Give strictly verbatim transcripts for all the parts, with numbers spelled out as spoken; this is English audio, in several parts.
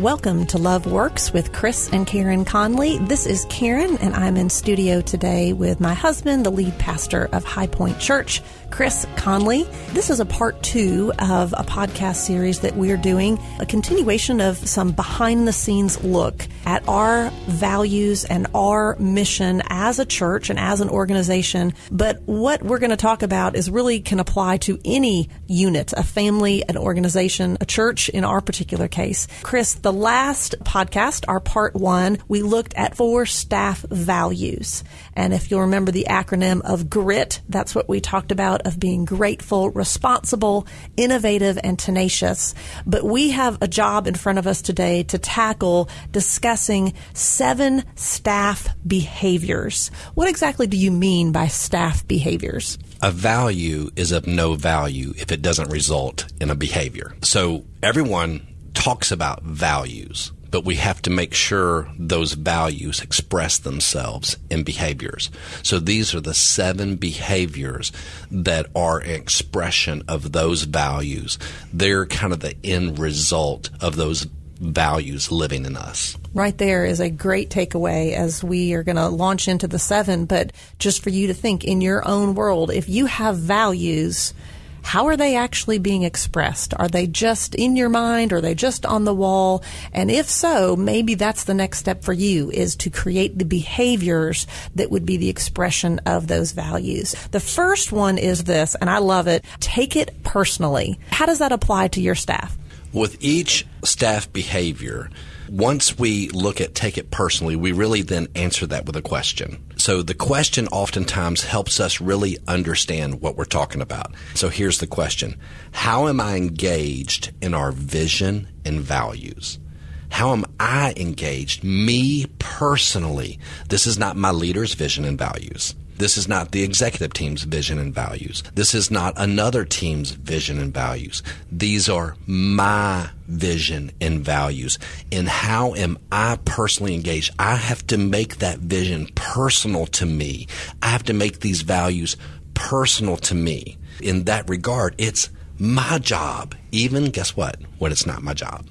Welcome to Love Works with Chris and Karen Conley. This is Karen, and I'm in studio today with my husband, the lead pastor of High Point Church, Chris Conley. This is a part two of a podcast series that we're doing, a continuation of some behind-the-scenes look at our values and our mission as a church and as an organization. But what we're going to talk about is really can apply to any unit, a family, an organization, a church in our particular case. Chris, the last podcast, our part one, we looked at four staff values. And if you'll remember the acronym of GRIT, that's what we talked about, of being grateful, responsible, innovative, and tenacious. But we have a job in front of us today to tackle discussing seven staff behaviors. What exactly do you mean by staff behaviors? A value is of no value if it doesn't result in a behavior. So everyone talks about values, but we have to make sure those values express themselves in behaviors. So these are the seven behaviors that are an expression of those values. They're kind of the end result of those values living in us. Right there is a great takeaway as we are going to launch into the seven, but just for you to think in your own world, if you have values, how are they actually being expressed? Are they just in your mind? Are they just on the wall? And if so, maybe that's the next step for you, is to create the behaviors that would be the expression of those values. The first one is this, and I love it, take it personally. How does that apply to your staff? With each staff behavior, once we look at take it personally, we really then answer that with a question. So the question oftentimes helps us really understand what we're talking about. So here's the question. How am I engaged in our vision and values? How am I engaged? Me personally. This is not my leader's vision and values. This is not the executive team's vision and values. This is not another team's vision and values. These are my vision and values. And how am I personally engaged? I have to make that vision personal to me. I have to make these values personal to me. In that regard, it's my job. Even, guess what? When it's not my job.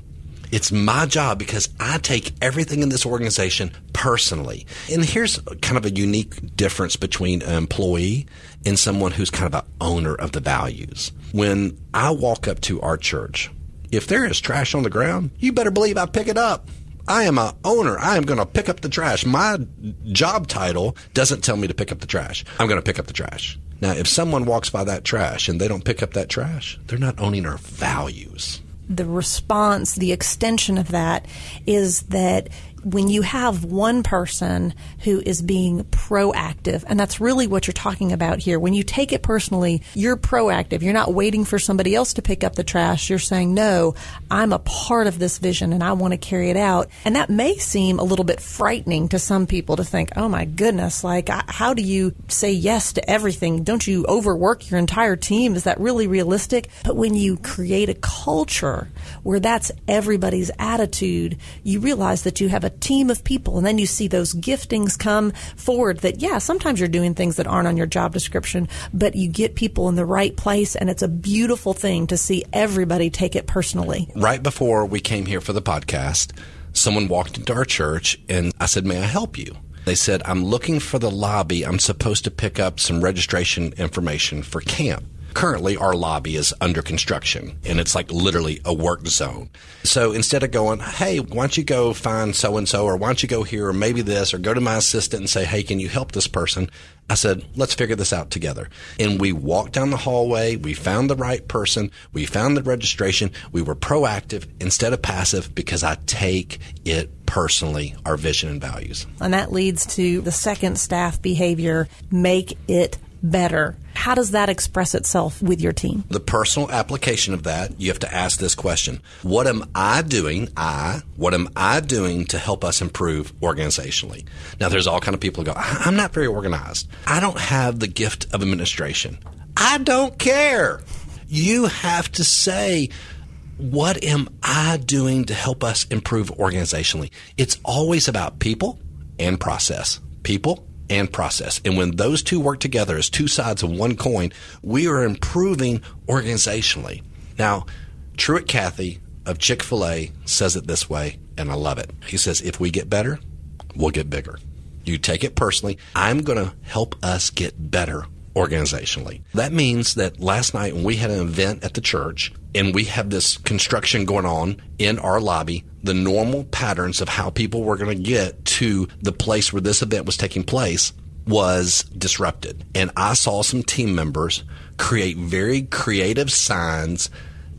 It's my job because I take everything in this organization personally. And here's kind of a unique difference between an employee and someone who's kind of an owner of the values. When I walk up to our church, if there is trash on the ground, you better believe I pick it up. I am an owner. I am going to pick up the trash. My job title doesn't tell me to pick up the trash. I'm going to pick up the trash. Now, if someone walks by that trash and they don't pick up that trash, they're not owning our values. The response, the extension of that is that when you have one person who is being proactive, and that's really what you're talking about here, when you take it personally, you're proactive. You're not waiting for somebody else to pick up the trash. You're saying, no, I'm a part of this vision and I want to carry it out. And that may seem a little bit frightening to some people to think, oh my goodness, like, I, how do you say yes to everything? Don't you overwork your entire team? Is that really realistic? But when you create a culture where that's everybody's attitude, you realize that you have a a team of people, and then you see those giftings come forward that, yeah, sometimes you're doing things that aren't on your job description, but you get people in the right place, and it's a beautiful thing to see everybody take it personally. Right before we came here for the podcast, someone walked into our church, and I said, may I help you? They said, I'm looking for the lobby. I'm supposed to pick up some registration information for camp. Currently, our lobby is under construction, and it's like literally a work zone. So instead of going, hey, why don't you go find so-and-so, or why don't you go here, or maybe this, or go to my assistant and say, hey, can you help this person? I said, let's figure this out together. And we walked down the hallway. We found the right person. We found the registration. We were proactive instead of passive because I take it personally, our vision and values. And that leads to the second staff behavior, make it better. How does that express itself with your team? The personal application of that, you have to ask this question. What am I doing? I, what am I doing to help us improve organizationally? Now, there's all kind of people who go, I'm not very organized. I don't have the gift of administration. I don't care. You have to say, what am I doing to help us improve organizationally? It's always about people and process. People and process. And when those two work together as two sides of one coin, we are improving organizationally. Now, Truett Cathy, of Chick-fil-A says it this way, and I love it. He says, if we get better, we'll get bigger. You take it personally. I'm going to help us get better organizationally. That means that last night when we had an event at the church and we had this construction going on in our lobby, the normal patterns of how people were going to get to the place where this event was taking place was disrupted. And I saw some team members create very creative signs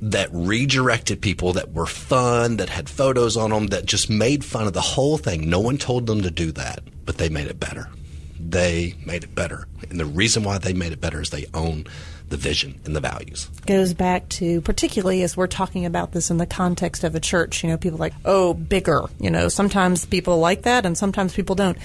that redirected people, that were fun, that had photos on them, that just made fun of the whole thing. No one told them to do that, but they made it better. They made it better. And the reason why they made it better is they own the vision and the values. Goes back to, particularly as we're talking about this in the context of a church, you know, people like, oh, bigger. You know, sometimes people like that and sometimes people don't.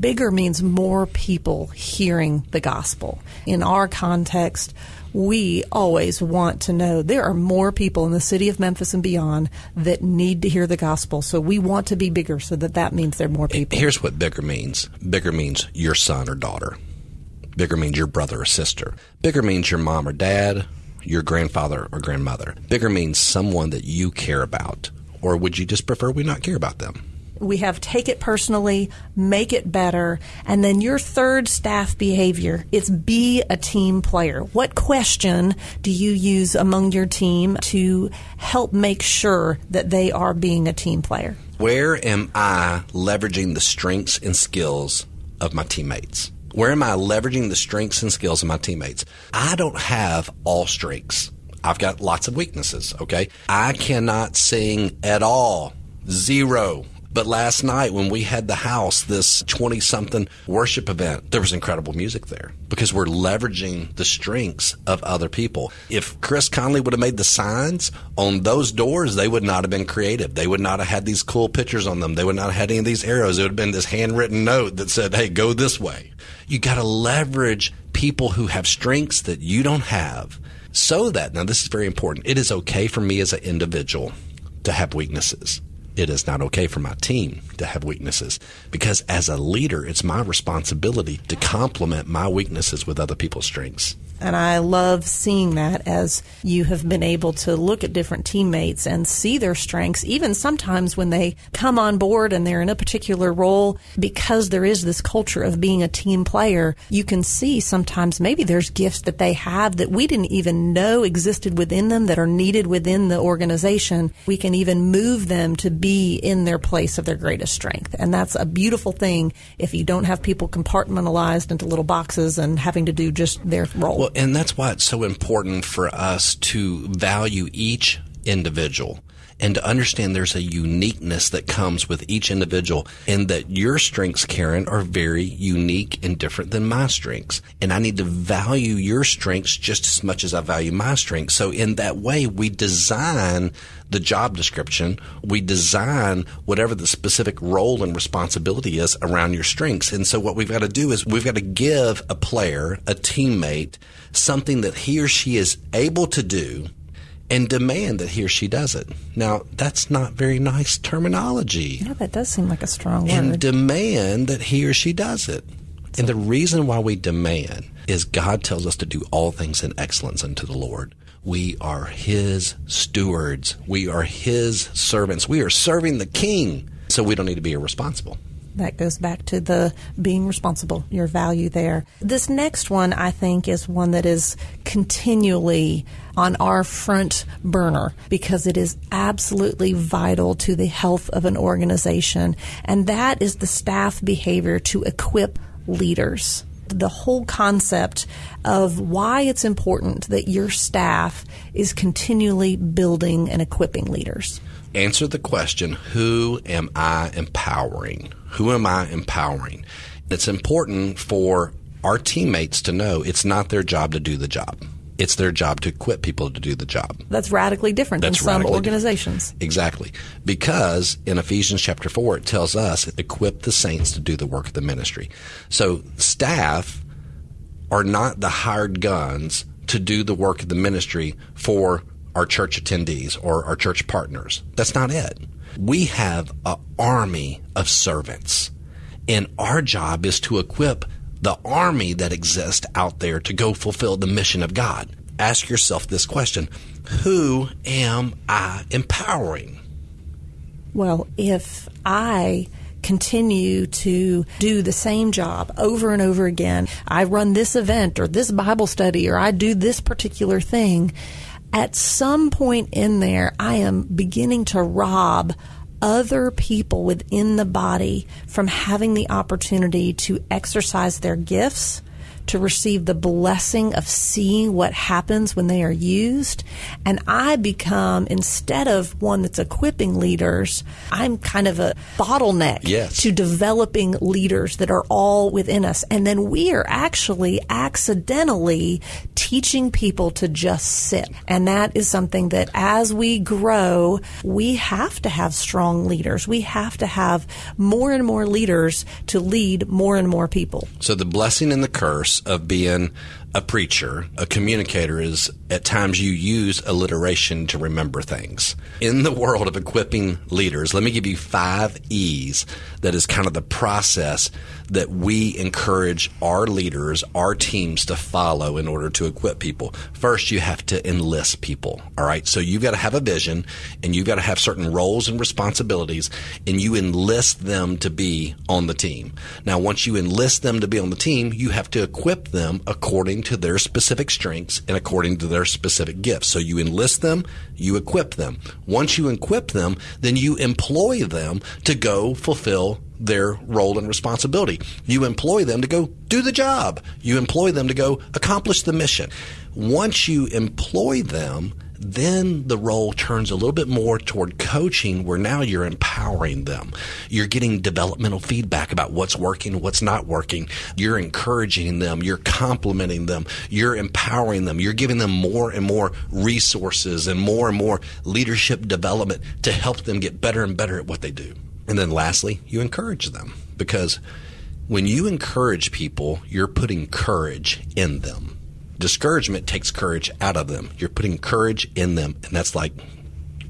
Bigger means more people hearing the gospel. In our context, we always want to know there are more people in the city of Memphis and beyond that need to hear the gospel. So we want to be bigger so that that means there are more people. Here's what bigger means. Bigger means your son or daughter. Bigger means your brother or sister. Bigger means your mom or dad, your grandfather or grandmother. Bigger means someone that you care about. Or would you just prefer we not care about them? We have take it personally, make it better, and then your third staff behavior is be a team player. What question do you use among your team to help make sure that they are being a team player? Where am I leveraging the strengths and skills of my teammates? Where am I leveraging the strengths and skills of my teammates? I don't have all strengths. I've got lots of weaknesses, okay? I cannot sing at all. Zero. But last night when we had the house, this twenty-something worship event, there was incredible music there because we're leveraging the strengths of other people. If Chris Conley would have made the signs on those doors, they would not have been creative. They would not have had these cool pictures on them. They would not have had any of these arrows. It would have been this handwritten note that said, hey, go this way. You got to leverage people who have strengths that you don't have so that, now this is very important, it is okay for me as an individual to have weaknesses. It is not okay for my team to have weaknesses because as a leader, it's my responsibility to complement my weaknesses with other people's strengths. And I love seeing that as you have been able to look at different teammates and see their strengths, even sometimes when they come on board and they're in a particular role, because there is this culture of being a team player, you can see sometimes maybe there's gifts that they have that we didn't even know existed within them that are needed within the organization. We can even move them to be in their place of their greatest strength. And that's a beautiful thing if you don't have people compartmentalized into little boxes and having to do just their role. Well, and that's why it's so important for us to value each individual and to understand there's a uniqueness that comes with each individual and that your strengths, Karen, are very unique and different than my strengths. And I need to value your strengths just as much as I value my strengths. So in that way, we design the job description, we design whatever the specific role and responsibility is around your strengths. And so what we've got to do is we've got to give a player, a teammate, something that he or she is able to do and demand that he or she does it. Now, that's not very nice terminology. Yeah, that does seem like a strong and word. And demand that he or she does it. And the reason why we demand is God tells us to do all things in excellence unto the Lord. We are his stewards. We are his servants. We are serving the king. So we don't need to be irresponsible. That goes back to the being responsible, your value there. This next one, I think, is one that is continually on our front burner because it is absolutely vital to the health of an organization. And that is the staff behavior to equip leaders. The whole concept of why it's important that your staff is continually building and equipping leaders. Answer the question, who am I empowering? Who am I empowering? It's important for our teammates to know it's not their job to do the job. It's their job to equip people to do the job. That's radically different That's than radically some organizations. Different. Exactly. Because in Ephesians chapter four, it tells us, equip the saints to do the work of the ministry. So staff are not the hired guns to do the work of the ministry for our church attendees or our church partners. That's not it. We have an army of servants, and our job is to equip the army that exists out there to go fulfill the mission of God. ask yourself this question: who am I empowering? Well, if I continue to do the same job over and over again, I run this event or this Bible study or I do this particular thing, at some point in there, I am beginning to rob other people within the body from having the opportunity to exercise their gifts, to receive the blessing of seeing what happens when they are used. And I become, instead of one that's equipping leaders, I'm kind of a bottleneck yes. to developing leaders that are all within us. And then we are actually accidentally teaching people to just sit. And that is something that as we grow, we have to have strong leaders. We have to have more and more leaders to lead more and more people. So the blessing and the curse of being a preacher, a communicator, is at times you use alliteration to remember things. In the world of equipping leaders, let me give you five E's that is kind of the process that we encourage our leaders, our teams to follow in order to equip people. First, you have to enlist people, all right? So you've got to have a vision, and you've got to have certain roles and responsibilities, and you enlist them to be on the team. Now, once you enlist them to be on the team, you have to equip them according to their specific strengths and according to their specific gifts. So you enlist them, you equip them. Once you equip them, then you employ them to go fulfill their role and responsibility. You employ them to go do the job. You employ them to go accomplish the mission. Once you employ them, then the role turns a little bit more toward coaching, where now you're empowering them. You're getting developmental feedback about what's working, what's not working. You're encouraging them. You're complimenting them. You're empowering them. You're giving them more and more resources and more and more leadership development to help them get better and better at what they do. And then lastly, you encourage them, because when you encourage people, you're putting courage in them. Discouragement takes courage out of them. You're putting courage in them, and that's like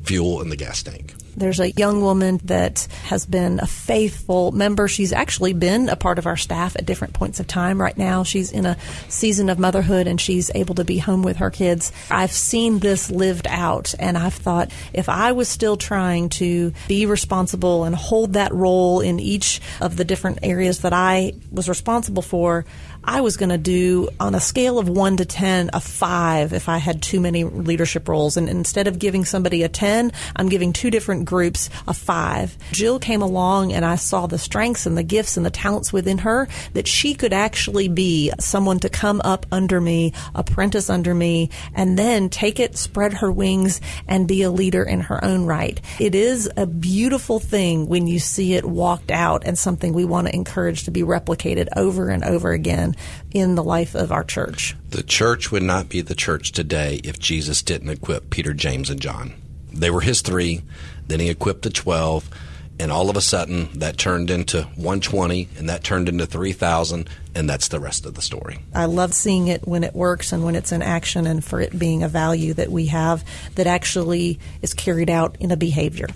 fuel in the gas tank. There's a young woman that has been a faithful member. She's actually been a part of our staff at different points of time. Right now, she's in a season of motherhood, and she's able to be home with her kids. I've seen this lived out, and I've thought, if I was still trying to be responsible and hold that role in each of the different areas that I was responsible for, I was going to do, on a scale of one to ten, a five if I had too many leadership roles. And instead of giving somebody a ten, I'm giving two different groups a five. Jill came along, and I saw the strengths and the gifts and the talents within her, that she could actually be someone to come up under me, apprentice under me, and then take it, spread her wings, and be a leader in her own right. It is a beautiful thing when you see it walked out, and something we want to encourage to be replicated over and over again in the life of our church. The church would not be the church today if Jesus didn't equip Peter, James, and John. They were his three, then he equipped the twelve, and all of a sudden that turned into one hundred twenty, and that turned into three thousand, and that's the rest of the story. I love seeing it when it works and when it's in action, and for it being a value that we have that actually is carried out in a behavior.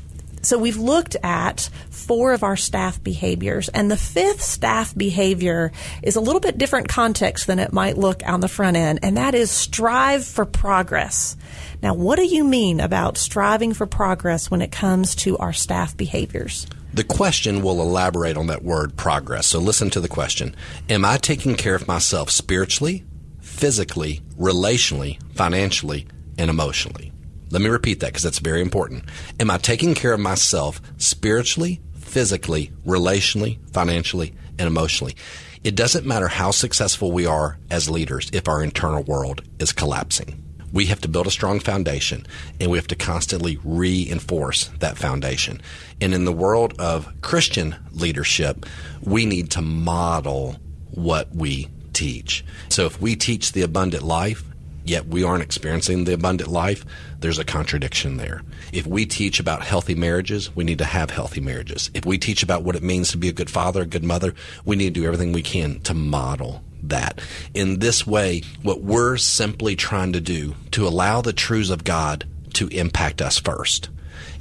So we've looked at four of our staff behaviors, and the fifth staff behavior is a little bit different context than it might look on the front end, and that is strive for progress. Now, what do you mean about striving for progress when it comes to our staff behaviors? The question will elaborate on that word progress. So listen to the question. Am I taking care of myself spiritually, physically, relationally, financially, and emotionally? Let me repeat that, because that's very important. Am I taking care of myself spiritually, physically, relationally, financially, and emotionally? It doesn't matter how successful we are as leaders if our internal world is collapsing. We have to build a strong foundation, and we have to constantly reinforce that foundation. And in the world of Christian leadership, we need to model what we teach. So if we teach the abundant life, yet we aren't experiencing the abundant life, there's a contradiction there. If we teach about healthy marriages, we need to have healthy marriages. If we teach about what it means to be a good father, a good mother, we need to do everything we can to model that. In this way, what we're simply trying to do, to allow the truths of God to impact us first.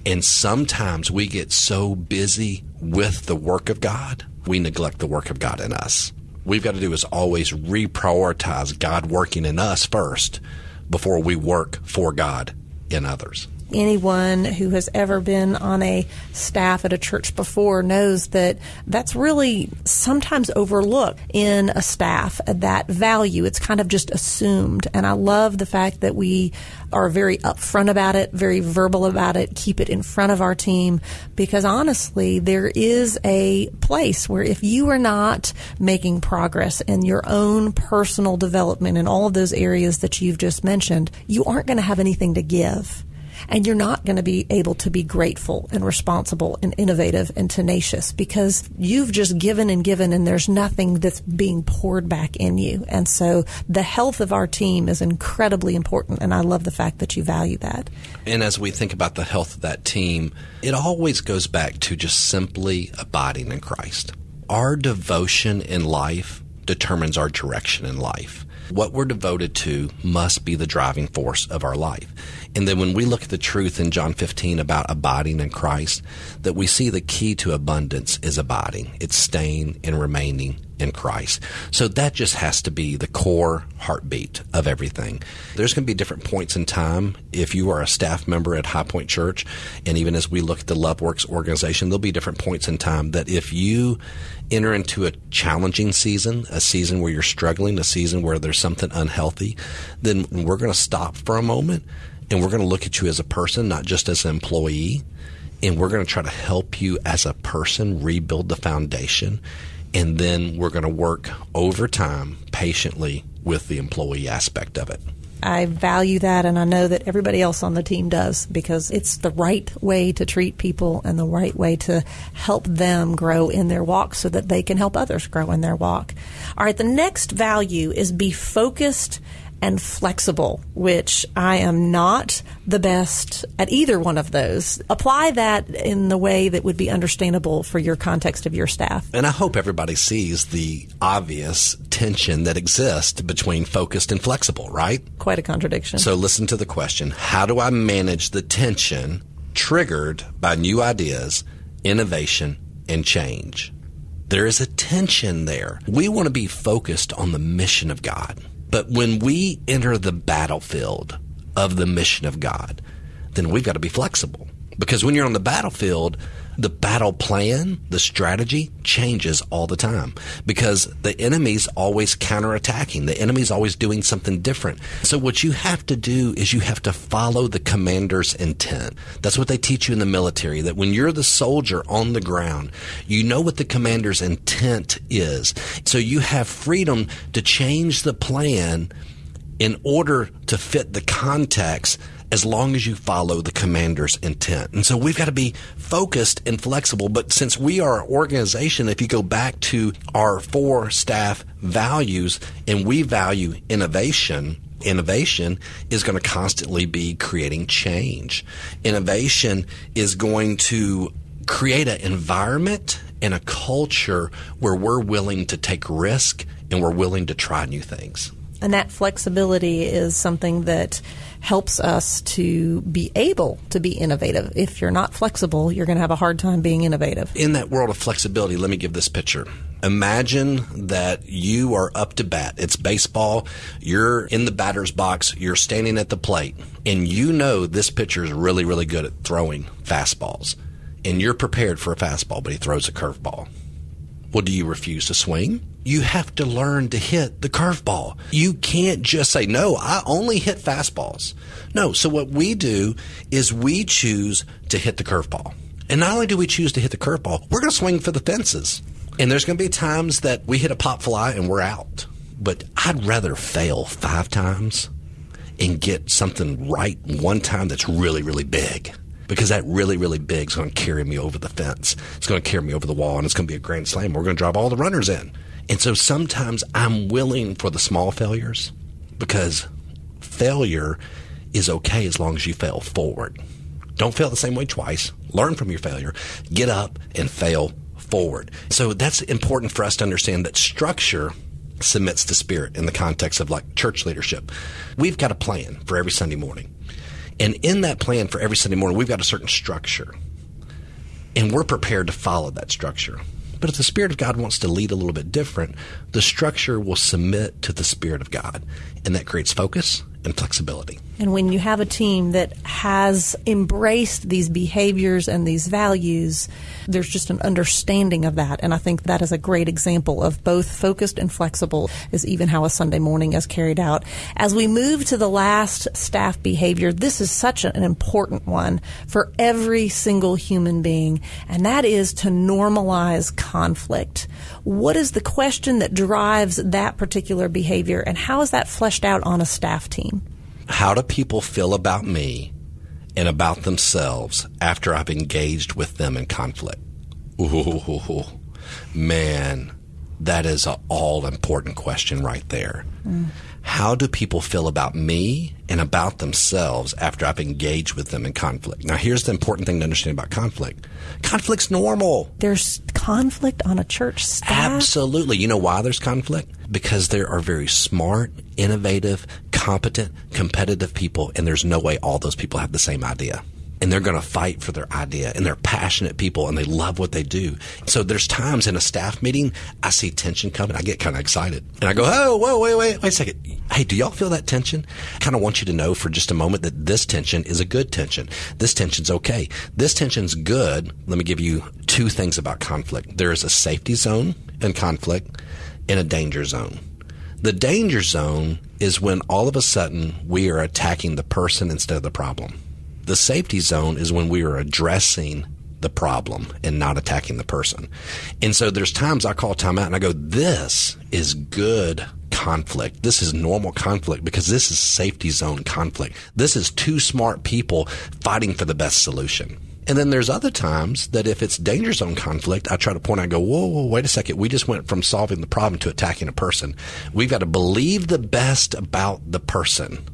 And sometimes we get so busy with the work of God, we neglect the work of God in us. We've got to do is always reprioritize God working in us first before we work for God in others. Anyone who has ever been on a staff at a church before knows that that's really sometimes overlooked in a staff, that value. It's kind of just assumed. And I love the fact that we are very upfront about it, very verbal about it, keep it in front of our team, because honestly, there is a place where if you are not making progress in your own personal development in all of those areas that you've just mentioned, you aren't going to have anything to give. And you're not going to be able to be grateful and responsible and innovative and tenacious, because you've just given and given and there's nothing that's being poured back in you. And so the health of our team is incredibly important, and I love the fact that you value that. And as we think about the health of that team, it always goes back to just simply abiding in Christ. Our devotion in life determines our direction in life. What we're devoted to must be the driving force of our life. And then when we look at the truth in John fifteen about abiding in Christ, that we see the key to abundance is abiding. It's staying and remaining in Christ. So that just has to be the core heartbeat of everything. There's going to be different points in time. If you are a staff member at High Point Church, and even as we look at the Love Works organization, there'll be different points in time that if you enter into a challenging season, a season where you're struggling, a season where there's something unhealthy, then we're going to stop for a moment and we're going to look at you as a person, not just as an employee, and we're going to try to help you as a person rebuild the foundation. And then we're going to work over time patiently with the employee aspect of it. I value that, and I know that everybody else on the team does, because it's the right way to treat people and the right way to help them grow in their walk so that they can help others grow in their walk. All right, the next value is be focused and flexible, which I am not the best at either one of those. Apply that in the way that would be understandable for your context of your staff. And I hope everybody sees the obvious tension that exists between focused and flexible, right? Quite a contradiction. So listen to the question. How do I manage the tension triggered by new ideas, innovation, and change? There is a tension there. We want to be focused on the mission of God. But when we enter the battlefield of the mission of God, then we've got to be flexible. Because when you're on the battlefield, the battle plan, the strategy changes all the time, because the enemy's always counterattacking. The enemy's always doing something different. So what you have to do is you have to follow the commander's intent. That's what they teach you in the military, that when you're the soldier on the ground, you know what the commander's intent is. So you have freedom to change the plan in order to fit the context, as long as you follow the commander's intent. And so we've got to be focused and flexible. But since we are an organization, if you go back to our four staff values, and we value innovation, innovation is going to constantly be creating change. Innovation is going to create an environment and a culture where we're willing to take risk and we're willing to try new things. And that flexibility is something that helps us to be able to be innovative. If you're not flexible, you're going to have a hard time being innovative. In that world of flexibility, let me give this picture. Imagine that you are up to bat. It's baseball. You're in the batter's box. You're standing at the plate. And you know this pitcher is really, really good at throwing fastballs. And you're prepared for a fastball, but he throws a curveball. Well, do you refuse to swing? You have to learn to hit the curveball. You can't just say, no, I only hit fastballs. No, so what we do is we choose to hit the curveball. And not only do we choose to hit the curveball, we're going to swing for the fences. And there's going to be times that we hit a pop fly and we're out. But I'd rather fail five times and get something right one time that's really, really big. Because that really, really big is going to carry me over the fence. It's going to carry me over the wall, and it's going to be a grand slam. We're going to drive all the runners in. And so sometimes I'm willing for the small failures, because failure is okay as long as you fail forward. Don't fail the same way twice. Learn from your failure. Get up and fail forward. So that's important for us to understand, that structure submits to spirit in the context of like church leadership. We've got a plan for every Sunday morning. And in that plan for every Sunday morning, we've got a certain structure. And we're prepared to follow that structure. But if the Spirit of God wants to lead a little bit different, the structure will submit to the Spirit of God. And that creates focus, and flexibility. And when you have a team that has embraced these behaviors and these values, there's just an understanding of that. And I think that is a great example of both focused and flexible is even how a Sunday morning is carried out. As we move to the last staff behavior, this is such an important one for every single human being, and that is to normalize conflict. What is the question that drives that particular behavior, and how is that fleshed out on a staff team? How do people feel about me and about themselves after I've engaged with them in conflict? Ooh, man, that is an all-important question right there. Mm. How do people feel about me and about themselves after I've engaged with them in conflict? Now, here's the important thing to understand about conflict. Conflict's normal. There's conflict on a church staff? Absolutely. You know why there's conflict? Because there are very smart, innovative, competent, competitive people, and there's no way all those people have the same idea. And they're going to fight for their idea, and they're passionate people, and they love what they do. So there's times in a staff meeting, I see tension coming. I get kind of excited. And I go, oh, whoa, wait, wait, wait a second. Hey, do y'all feel that tension? I kind of want you to know for just a moment that this tension is a good tension. This tension's okay. This tension's good. Let me give you two things about conflict. There is a safety zone in conflict and a danger zone. The danger zone is when all of a sudden we are attacking the person instead of the problem. The safety zone is when we are addressing the problem and not attacking the person. And so there's times I call time out and I go, this is good conflict. This is normal conflict because this is safety zone conflict. This is two smart people fighting for the best solution. And then there's other times that if it's danger zone conflict, I try to point out and go, whoa, whoa, wait a second. We just went from solving the problem to attacking a person. We've got to believe the best about the person.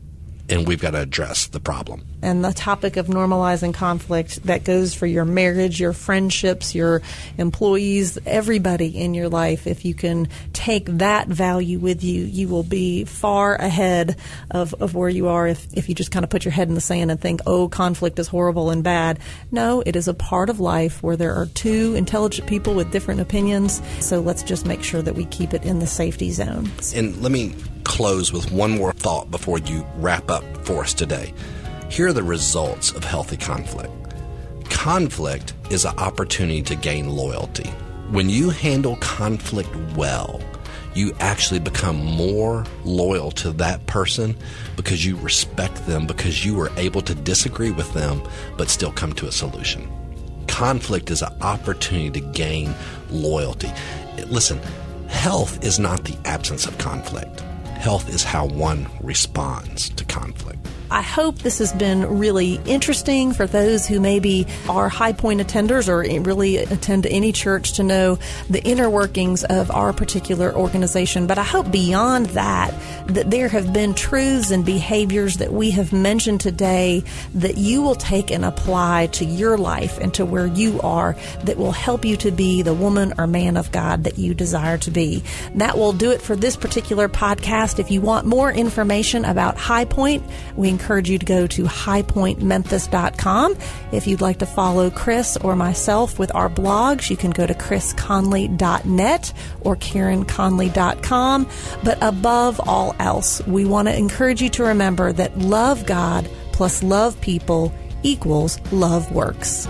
And we've got to address the problem. And the topic of normalizing conflict, that goes for your marriage, your friendships, your employees, everybody in your life. If you can take that value with you, you will be far ahead of, of where you are if, if you just kind of put your head in the sand and think, oh, conflict is horrible and bad. No, it is a part of life where there are two intelligent people with different opinions. So let's just make sure that we keep it in the safety zone. And let me close with one more thought before you wrap up for us today. Here are the results of healthy conflict. Conflict is an opportunity to gain loyalty. When you handle conflict well, you actually become more loyal to that person because you respect them, because you were able to disagree with them but still come to a solution. Conflict is an opportunity to gain loyalty. Listen, health is not the absence of conflict. Health is how one responds to conflict. I hope this has been really interesting for those who maybe are High Point attenders or really attend any church to know the inner workings of our particular organization. But I hope beyond that, that there have been truths and behaviors that we have mentioned today that you will take and apply to your life and to where you are that will help you to be the woman or man of God that you desire to be. That will do it for this particular podcast. If you want more information about High Point, we encourage encourage you to go to high point memphis dot com. If you'd like to follow Chris or myself with our blogs, you can go to Chris Conley dot net or Karen Conley dot com. But above all else, we want to encourage you to remember that love God plus love people equals love works.